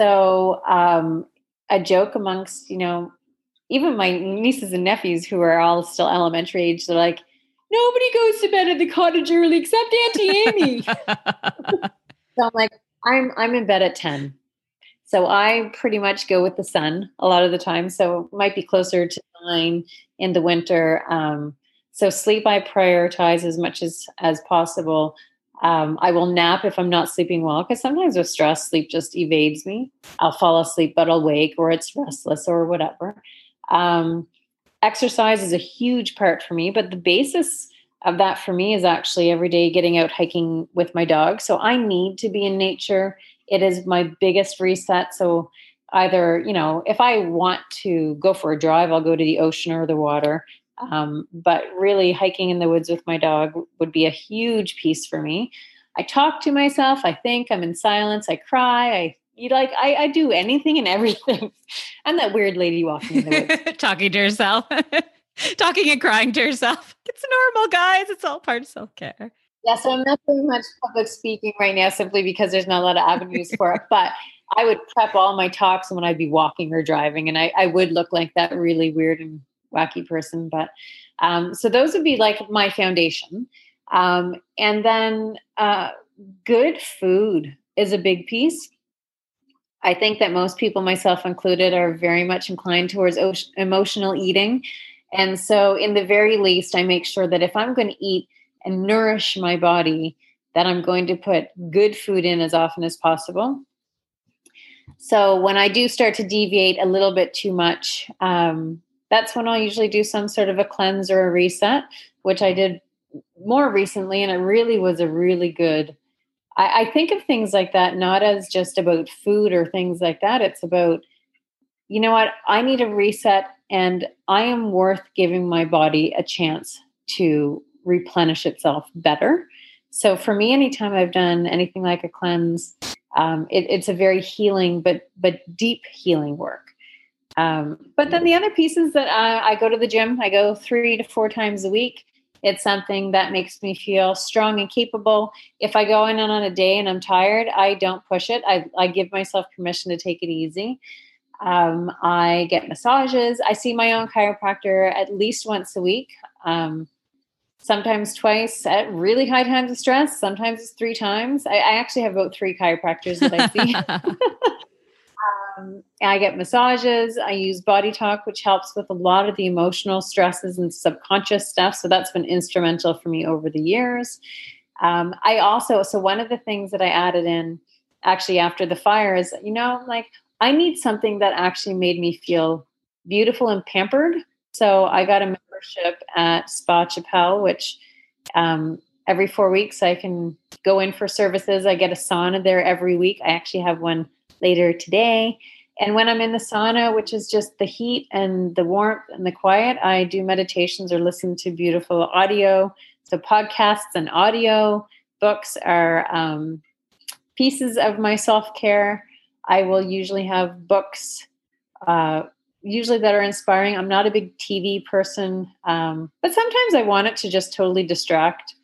So um, a joke amongst, you know, even my nieces and nephews who are all still elementary age, they're like, nobody goes to bed at the cottage early except Auntie Amy. So I'm like, I'm I'm in bed at ten. So I pretty much go with the sun a lot of the time. So it might be closer to nine in the winter. Um, so sleep, I prioritize as much as, as possible. Um, I will nap if I'm not sleeping well, because sometimes with stress, sleep just evades me. I'll fall asleep, but I'll wake, or it's restless or whatever. Um, exercise is a huge part for me, but the basis of that for me is actually every day getting out hiking with my dog. So I need to be in nature. It is my biggest reset. So either, you know, if I want to go for a drive, I'll go to the ocean or the water. Um, but really hiking in the woods with my dog would be a huge piece for me. I talk to myself. I think I'm in silence. I cry. I You like I, I do anything and everything. I'm that weird lady walking in the woods. Talking to herself. Talking and crying to herself. It's normal, guys. It's all part of self-care. Yeah, so I'm not doing much public speaking right now simply because there's not a lot of avenues for it. But I would prep all my talks when I'd be walking or driving, and I, I would look like that really weird and wacky person. But um, so those would be like my foundation. Um, and then uh, good food is a big piece. I think that most people, myself included, are very much inclined towards o- emotional eating. And so in the very least, I make sure that if I'm going to eat and nourish my body, that I'm going to put good food in as often as possible. So when I do start to deviate a little bit too much, um, that's when I'll usually do some sort of a cleanse or a reset, which I did more recently. And it really was a really good I think of things like that, not as just about food or things like that. It's about, you know what, I need a reset, and I am worth giving my body a chance to replenish itself better. So for me, anytime I've done anything like a cleanse, um, it, it's a very healing, but, but deep healing work. Um, but then the other piece is that I, I go to the gym. I go three to four times a week. It's something that makes me feel strong and capable. If I go in on a day and I'm tired, I don't push it. I, I give myself permission to take it easy. Um, I get massages. I see my own chiropractor at least once a week, um, sometimes twice at really high times of stress. Sometimes it's three times. I, I actually have about three chiropractors that I see. um, I get massages. I use Body Talk, which helps with a lot of the emotional stresses and subconscious stuff. So that's been instrumental for me over the years. Um, I also, so one of the things that I added in actually after the fire is, you know, like I need something that actually made me feel beautiful and pampered. So I got a membership at Spa Chappelle, which um, every four weeks I can go in for services. I get a sauna there every week. I actually have one later today. And when I'm in the sauna, which is just the heat and the warmth and the quiet, I do meditations or listen to beautiful audio. So podcasts and audio books are um, pieces of my self-care. I will usually have books, uh, usually that are inspiring. I'm not a big T V person, um, but sometimes I want it to just totally distract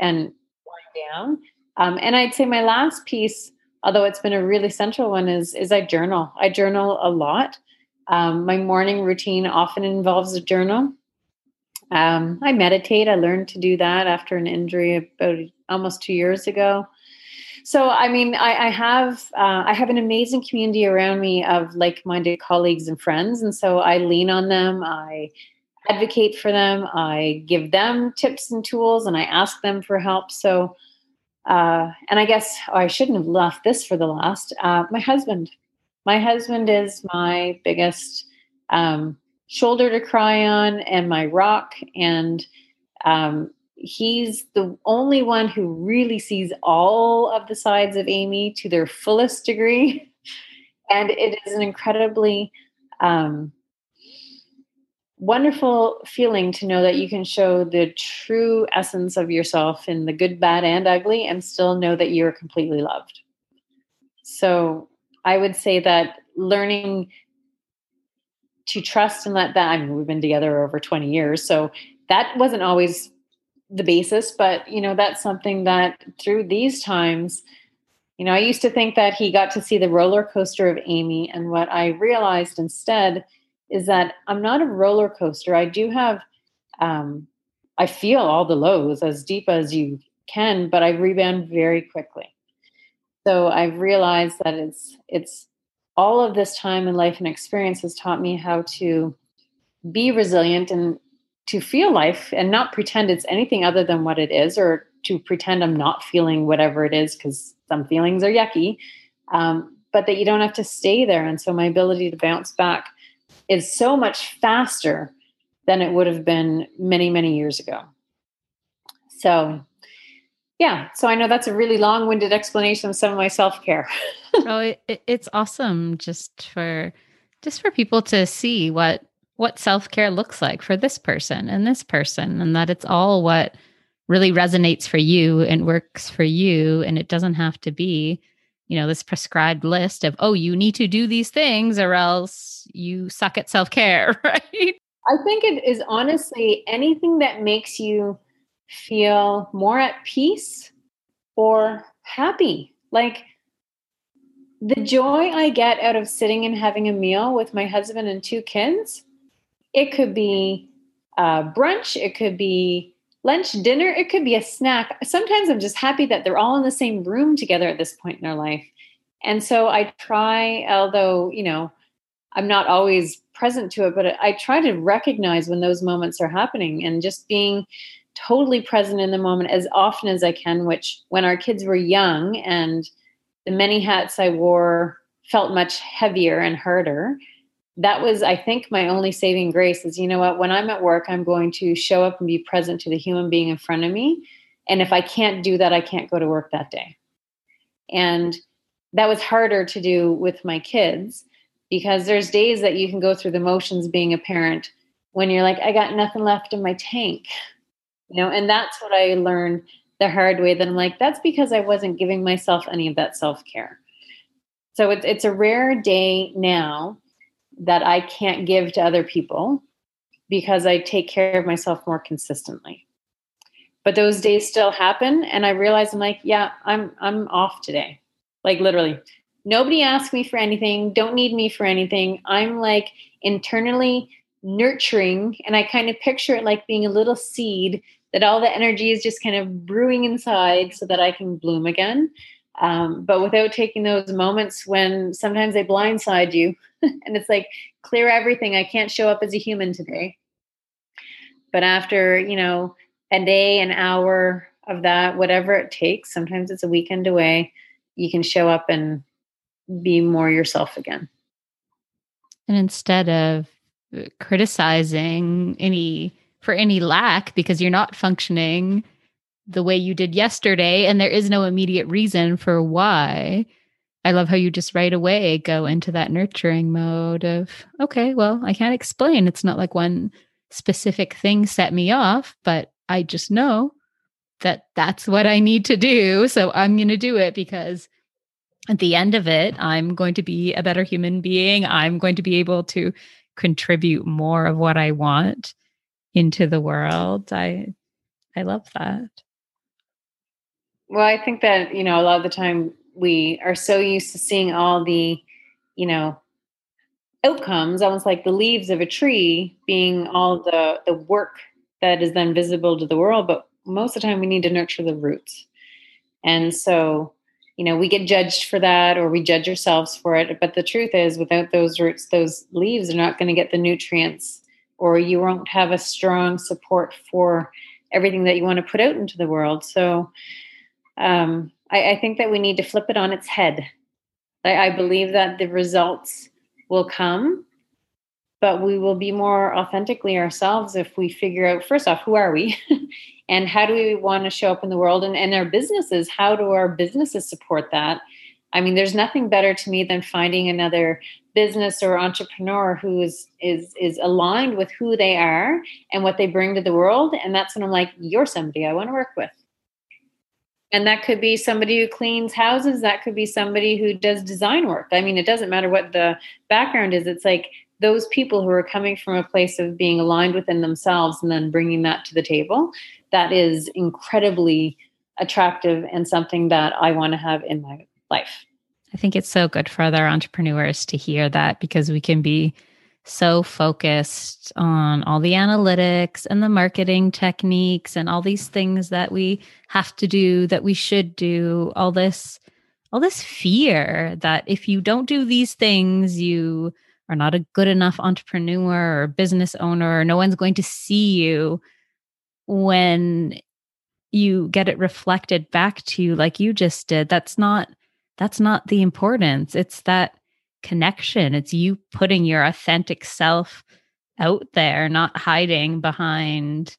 and wind down. Um, and I'd say my last piece, although it's been a really central one, is, is I journal. I journal a lot. Um, my morning routine often involves a journal. Um, I meditate. I learned to do that after an injury about almost two years ago. So, I mean, I, I have uh, I have an amazing community around me of like-minded colleagues and friends. And so I lean on them. I advocate for them. I give them tips and tools, and I ask them for help. So Uh, and I guess oh, I shouldn't have left this for the last, uh, my husband, my husband is my biggest, um, shoulder to cry on and my rock. And, um, he's the only one who really sees all of the sides of Amy to their fullest degree. And it is an incredibly, um, wonderful feeling to know that you can show the true essence of yourself in the good, bad, and ugly, and still know that you're completely loved. So I would say that learning to trust and let that, I mean, we've been together over twenty years, so that wasn't always the basis, but you know, that's something that through these times, you know, I used to think that he got to see the roller coaster of Amy. And what I realized instead is that I'm not a roller coaster. I do have, um, I feel all the lows as deep as you can, but I rebound very quickly. So I've realized that it's, it's all of this time in life and experience has taught me how to be resilient and to feel life and not pretend it's anything other than what it is, or to pretend I'm not feeling whatever it is, because some feelings are yucky, um, but that you don't have to stay there. And so my ability to bounce back is so much faster than it would have been many, many years ago. So yeah, so I know that's a really long-winded explanation of some of my self-care. Oh, it, it's awesome just for just for people to see what what self-care looks like for this person and this person, and that it's all what really resonates for you and works for you. And it doesn't have to be, you know, this prescribed list of, oh, you need to do these things or else you suck at self-care, right? I think it is honestly anything that makes you feel more at peace or happy. Like the joy I get out of sitting and having a meal with my husband and two kids, it could be uh, brunch, it could be lunch, dinner, it could be a snack. Sometimes I'm just happy that they're all in the same room together at this point in their life. And so I try, although, you know, I'm not always present to it, but I try to recognize when those moments are happening and just being totally present in the moment as often as I can, which when our kids were young and the many hats I wore felt much heavier and harder, that was, I think, my only saving grace is, you know what, when I'm at work, I'm going to show up and be present to the human being in front of me. And if I can't do that, I can't go to work that day. And that was harder to do with my kids, because there's days that you can go through the motions being a parent when you're like, I got nothing left in my tank, you know, and that's what I learned the hard way, that I'm like, that's because I wasn't giving myself any of that self-care. So it's, it's a rare day now that I can't give to other people because I take care of myself more consistently. But those days still happen. And I realize I'm like, yeah, I'm, I'm off today. Like literally nobody asked me for anything. Don't need me for anything. I'm like internally nurturing. And I kind of picture it like being a little seed that all the energy is just kind of brewing inside so that I can bloom again. Um, but without taking those moments when sometimes they blindside you and it's like, clear everything. I can't show up as a human today. But after, you know, a day, an hour of that, whatever it takes, sometimes it's a weekend away, you can show up and be more yourself again. And instead of criticizing any for any lack because you're not functioning the way you did yesterday and there is no immediate reason for why, I love how you just right away go into that nurturing mode of, okay, well, I can't explain. It's not like one specific thing set me off, but I just know that that's what I need to do. So I'm going to do it because at the end of it, I'm going to be a better human being. I'm going to be able to contribute more of what I want into the world. I, I love that. Well, I think that, you know, a lot of the time we are so used to seeing all the, you know, outcomes, almost like the leaves of a tree being all the, the work that is then visible to the world. But most of the time we need to nurture the roots. And so, you know, we get judged for that, or we judge ourselves for it. But the truth is, without those roots, those leaves are not going to get the nutrients, or you won't have a strong support for everything that you want to put out into the world. So um, I, I think that we need to flip it on its head. I, I believe that the results will come, but we will be more authentically ourselves if we figure out, first off, who are we and how do we want to show up in the world, and, and our businesses, how do our businesses support that? I mean, there's nothing better to me than finding another business or entrepreneur who is, is, is aligned with who they are and what they bring to the world. And that's when I'm like, you're somebody I want to work with. And that could be somebody who cleans houses. That could be somebody who does design work. I mean, it doesn't matter what the background is. It's like those people who are coming from a place of being aligned within themselves and then bringing that to the table, that is incredibly attractive and something that I want to have in my life. I think it's so good for other entrepreneurs to hear that, because we can be so focused on all the analytics and the marketing techniques and all these things that we have to do, that we should do, all this, all this fear that if you don't do these things, you are not a good enough entrepreneur or business owner, or no one's going to see you, when you get it reflected back to you like you just did. That's not, that's not the importance. It's that connection. It's you putting your authentic self out there, not hiding behind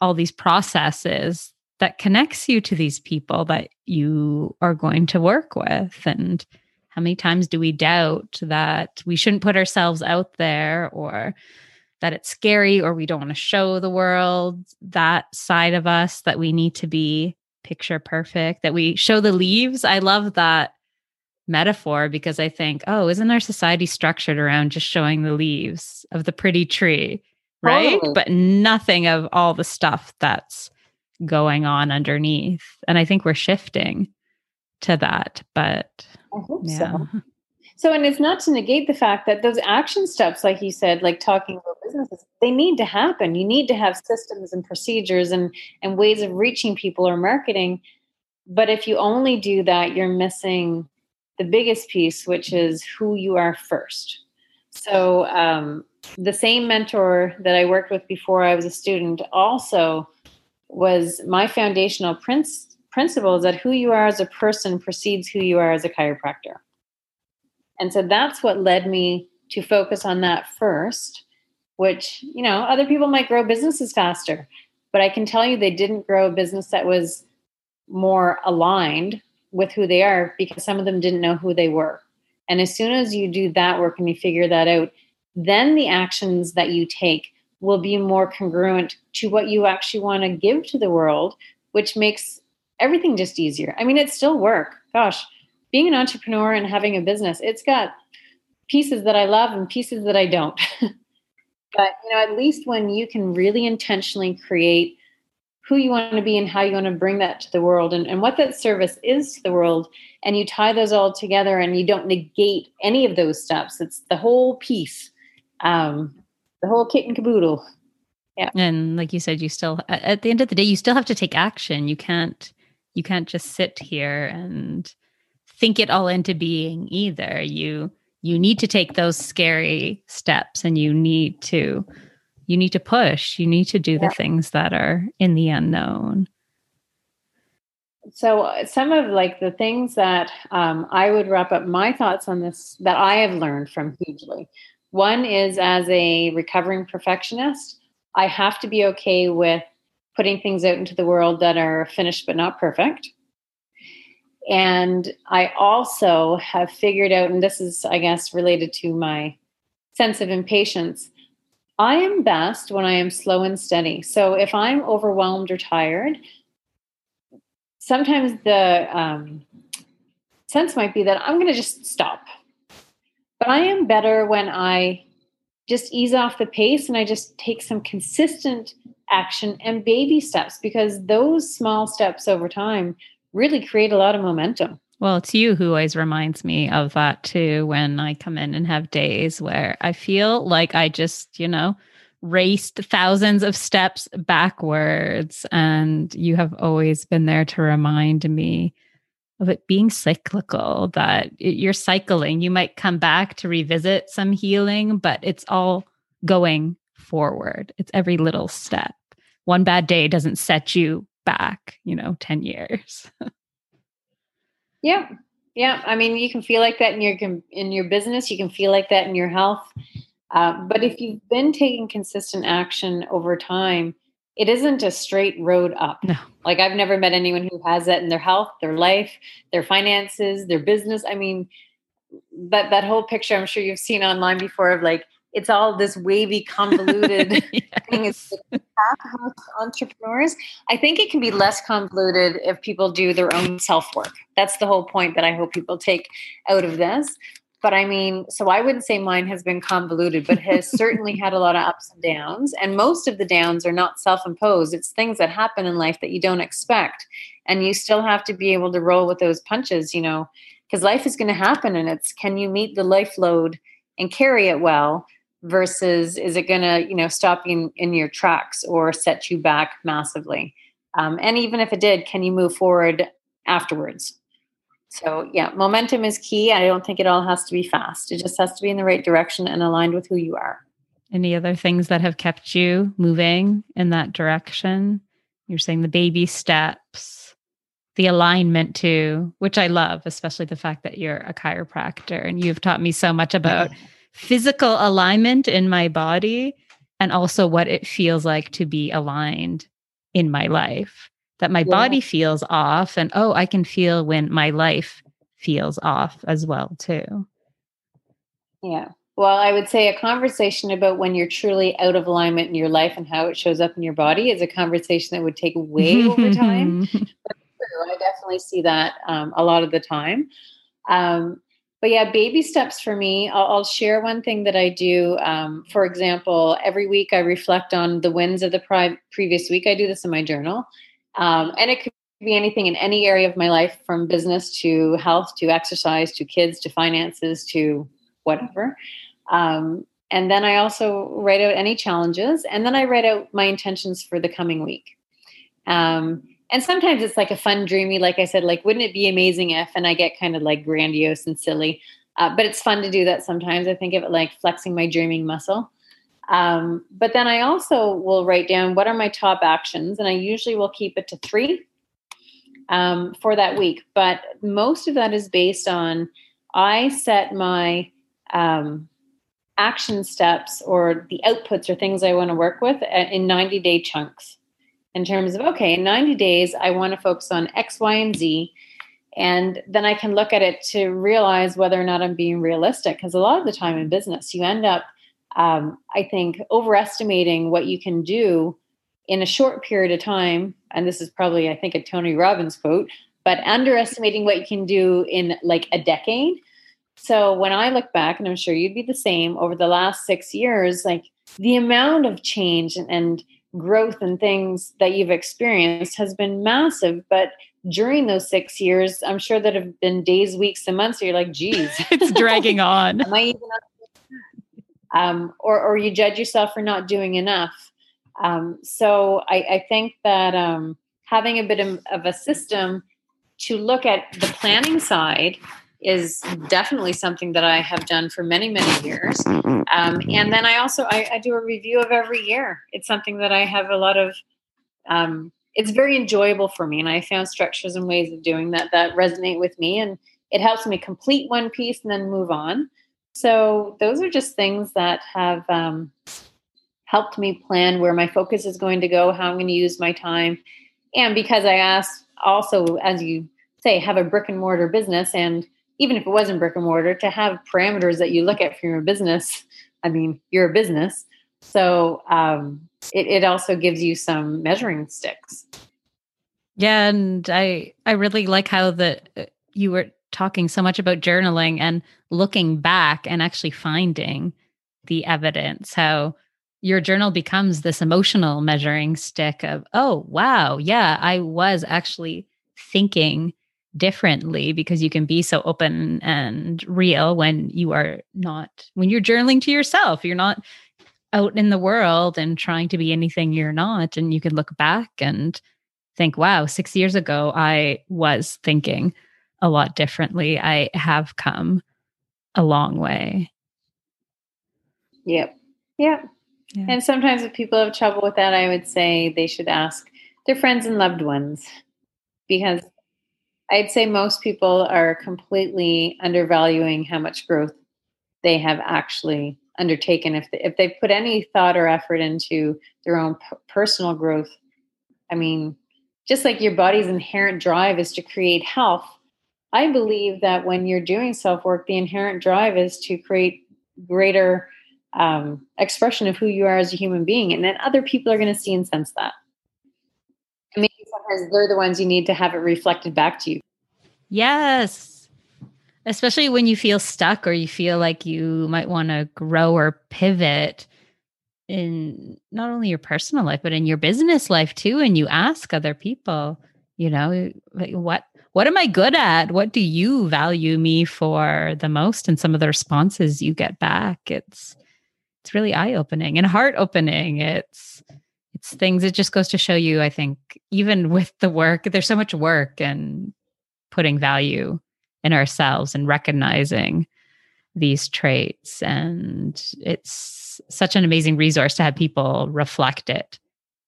all these processes that connects you to these people that you are going to work with. And how many times do we doubt that we shouldn't put ourselves out there, or that it's scary, or we don't want to show the world that side of us, that we need to be picture perfect, that we show the leaves. I love that metaphor because I think, oh, isn't our society structured around just showing the leaves of the pretty tree, right? Oh. But nothing of all the stuff that's going on underneath. And I think we're shifting to that, but I hope yeah. so. So, and it's not to negate the fact that those action steps, like you said, like talking about businesses, they need to happen. You need to have systems and procedures and, and ways of reaching people or marketing. But if you only do that, you're missing the biggest piece, which is who you are first. So um, the same mentor that I worked with before I was a student also was my foundational prince, principle is that who you are as a person precedes who you are as a chiropractor. And so that's what led me to focus on that first, which, you know, other people might grow businesses faster, but I can tell you they didn't grow a business that was more aligned with who they are, because some of them didn't know who they were. And as soon as you do that work and you figure that out, then the actions that you take will be more congruent to what you actually want to give to the world, which makes everything just easier. I mean, it's still work. Gosh, being an entrepreneur and having a business, it's got pieces that I love and pieces that I don't. But, you know, at least when you can really intentionally create who you want to be and how you want to bring that to the world and, and what that service is to the world, and you tie those all together and you don't negate any of those steps. It's the whole piece, um, the whole kit and caboodle. Yeah. And like you said, you still, at the end of the day, you still have to take action. You can't, you can't just sit here and think it all into being either. You, you need to take those scary steps, and you need to, you need to push, you need to do yeah. the things that are in the unknown. So some of like the things that um, I would wrap up my thoughts on this that I have learned from hugely. One is, as a recovering perfectionist, I have to be okay with putting things out into the world that are finished but not perfect. And I also have figured out, and this is, I guess, related to my sense of impatience, I am best when I am slow and steady. So if I'm overwhelmed or tired, sometimes the um, sense might be that I'm going to just stop. But I am better when I just ease off the pace and I just take some consistent action and baby steps, because those small steps over time really create a lot of momentum. Well, it's you who always reminds me of that too, when I come in and have days where I feel like I just, you know, raced thousands of steps backwards. And you have always been there to remind me of it being cyclical, that it, you're cycling. You might come back to revisit some healing, but it's all going forward. It's every little step. One bad day doesn't set you back, you know, ten years. Yeah. Yeah. I mean, you can feel like that in your, in your business, you can feel like that in your health. Uh, but if you've been taking consistent action over time, it isn't a straight road up. No. Like, I've never met anyone who has that in their health, their life, their finances, their business. I mean, that, that whole picture I'm sure you've seen online before of like, it's all this wavy, convoluted yes. thing. It's like entrepreneurs. I think it can be less convoluted if people do their own self-work. That's the whole point that I hope people take out of this. But I mean, so I wouldn't say mine has been convoluted, but has certainly had a lot of ups and downs. And most of the downs are not self-imposed. It's things that happen in life that you don't expect. And you still have to be able to roll with those punches, you know, because life is going to happen. And it's, can you meet the life load and carry it well? Versus, is it going to, you know, stop you in, in your tracks or set you back massively? Um, and even if it did, can you move forward afterwards? So yeah, momentum is key. I don't think it all has to be fast. It just has to be in the right direction and aligned with who you are. Any other things that have kept you moving in that direction? You're saying the baby steps, the alignment to, which I love, especially the fact that you're a chiropractor and you've taught me so much about physical alignment in my body and also what it feels like to be aligned in my life. That my yeah. body feels off, and oh, I can feel when my life feels off as well too. Yeah. Well, I would say a conversation about when you're truly out of alignment in your life and how it shows up in your body is a conversation that would take way over time. But true, I definitely see that um, a lot of the time. Um, but yeah, baby steps for me. I'll, I'll share one thing that I do. Um, for example, every week I reflect on the wins of the pri- previous week. I do this in my journal. Um, and it could be anything in any area of my life, from business to health, to exercise, to kids, to finances, to whatever. Um, and then I also write out any challenges. And then I write out my intentions for the coming week. Um, and sometimes it's like a fun, dreamy, like I said, like, wouldn't it be amazing if, and I get kind of like grandiose and silly, uh, but it's fun to do that sometimes. I think of it like flexing my dreaming muscle. Um, but then I also will write down what are my top actions, and I usually will keep it to three um, for that week. But most of that is based on I set my um, action steps or the outputs or things I want to work with in ninety-day chunks in terms of, okay, in ninety days, I want to focus on X, Y, and Z. And then I can look at it to realize whether or not I'm being realistic, because a lot of the time in business, you end up Um, I think overestimating what you can do in a short period of time, and this is probably, I think, a Tony Robbins quote, but underestimating what you can do in like a decade. So when I look back, and I'm sure you'd be the same, over the last six years, like the amount of change and, and growth and things that you've experienced has been massive. But during those six years, I'm sure that have been days, weeks, and months, where you're like, geez, it's dragging on. Am I even on? Um, or, or you judge yourself for not doing enough. Um, so I, I think that um, having a bit of, of a system to look at the planning side is definitely something that I have done for many, many years. Um, and then I also, I, I do a review of every year. It's something that I have a lot of, um, it's very enjoyable for me. And I found structures and ways of doing that that resonate with me. And it helps me complete one piece and then move on. So those are just things that have um, helped me plan where my focus is going to go, how I'm going to use my time. And because I asked also, as you say, have a brick and mortar business. And even if it wasn't brick and mortar, to have parameters that you look at for your business, I mean, you're a business. So um, it, it also gives you some measuring sticks. Yeah. And I, I really like how that you were talking so much about journaling and looking back and actually finding the evidence, how your journal becomes this emotional measuring stick of, oh, wow, yeah, I was actually thinking differently, because you can be so open and real when you are not, when you're journaling to yourself, you're not out in the world and trying to be anything you're not. And you can look back and think, wow, six years ago, I was thinking a lot differently. I have come a long way. Yep. Yep. Yeah. And sometimes if people have trouble with that, I would say they should ask their friends and loved ones, because I'd say most people are completely undervaluing how much growth they have actually undertaken. If they, if they've put any thought or effort into their own p- personal growth, I mean, just like your body's inherent drive is to create health, I believe that when you're doing self-work, the inherent drive is to create greater um, expression of who you are as a human being. And then other people are going to see and sense that. And maybe sometimes they're the ones you need to have it reflected back to you. Yes. Especially when you feel stuck or you feel like you might want to grow or pivot in not only your personal life, but in your business life too. And you ask other people, you know, what, What am I good at? What do you value me for the most? And some of the responses you get back, it's it's really eye-opening and heart-opening. It's it's things, it just goes to show you, I think, even with the work, there's so much work and putting value in ourselves and recognizing these traits. And it's such an amazing resource to have people reflect it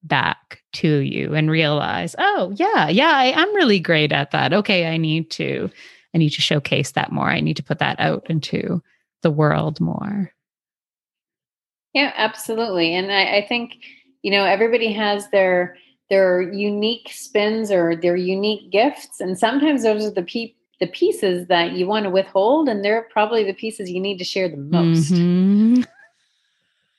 back to you and realize, oh yeah, yeah, I am really great at that. Okay. I need to, I need to showcase that more. I need to put that out into the world more. Yeah, absolutely. And I, I think, you know, everybody has their, their unique spins or their unique gifts. And sometimes those are the people, the pieces that you want to withhold, and they're probably the pieces you need to share the most. Mm-hmm.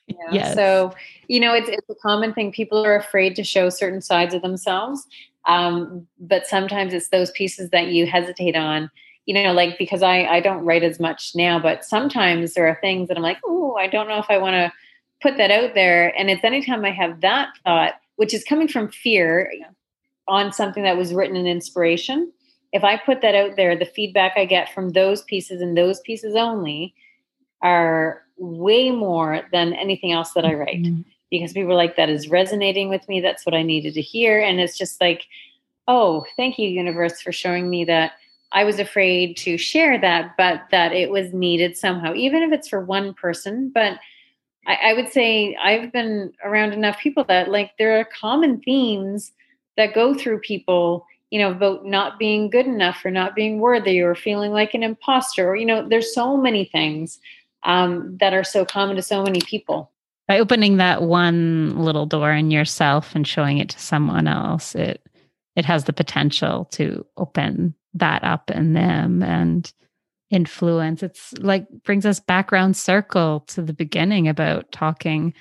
You know? Yes. So, you know, it's, it's a common thing. People are afraid to show certain sides of themselves. Um, but sometimes it's those pieces that you hesitate on, you know, like, because I, I don't write as much now, but sometimes there are things that I'm like, oh, I don't know if I want to put that out there. And it's anytime I have that thought, which is coming from fear on something that was written in inspiration. If I put that out there, the feedback I get from those pieces and those pieces only are way more than anything else that I write, mm-hmm. because people are like, that is resonating with me. That's what I needed to hear. And it's just like, oh, thank you, universe, for showing me that I was afraid to share that, but that it was needed somehow, even if it's for one person. But I, I would say I've been around enough people that like there are common themes that go through people, you know, about not being good enough or not being worthy or feeling like an imposter, or, you know, there's so many things um, that are so common to so many people. By opening that one little door in yourself and showing it to someone else, it, it has the potential to open that up in them and influence. It's like brings us back round circle to the beginning about talking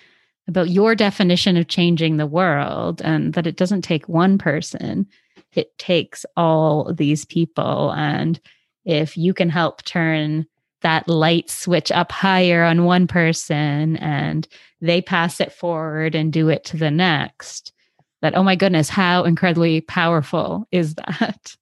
about your definition of changing the world, and that it doesn't take one person. It takes all these people. And if you can help turn that light switch up higher on one person and they pass it forward and do it to the next, that, oh my goodness, how incredibly powerful is that?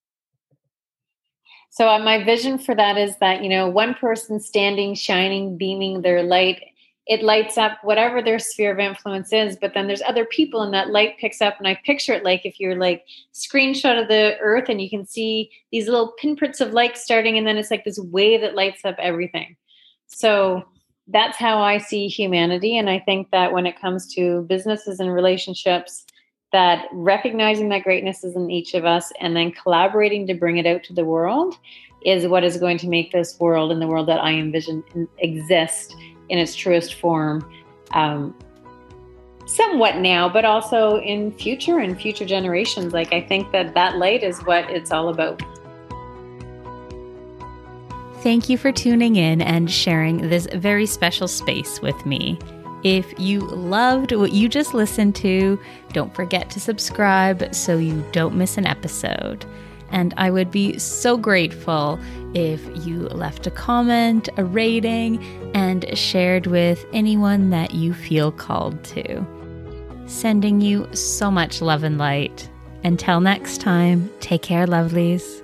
So uh, my vision for that is that, you know, one person standing, shining, beaming their light, it lights up whatever their sphere of influence is, but then there's other people and that light picks up. And I picture it like if you're like screenshot of the earth and you can see these little pinpricks of light starting, and then it's like this wave that lights up everything. So that's how I see humanity. And I think that when it comes to businesses and relationships, that recognizing that greatness is in each of us and then collaborating to bring it out to the world is what is going to make this world and the world that I envision exist in its truest form, um, somewhat now, but also in future and future generations. Like, I think that that light is what it's all about. Thank you for tuning in and sharing this very special space with me. If you loved what you just listened to, don't forget to subscribe so you don't miss an episode. And I would be so grateful if you left a comment, a rating, and shared with anyone that you feel called to. Sending you so much love and light. Until next time, take care, lovelies.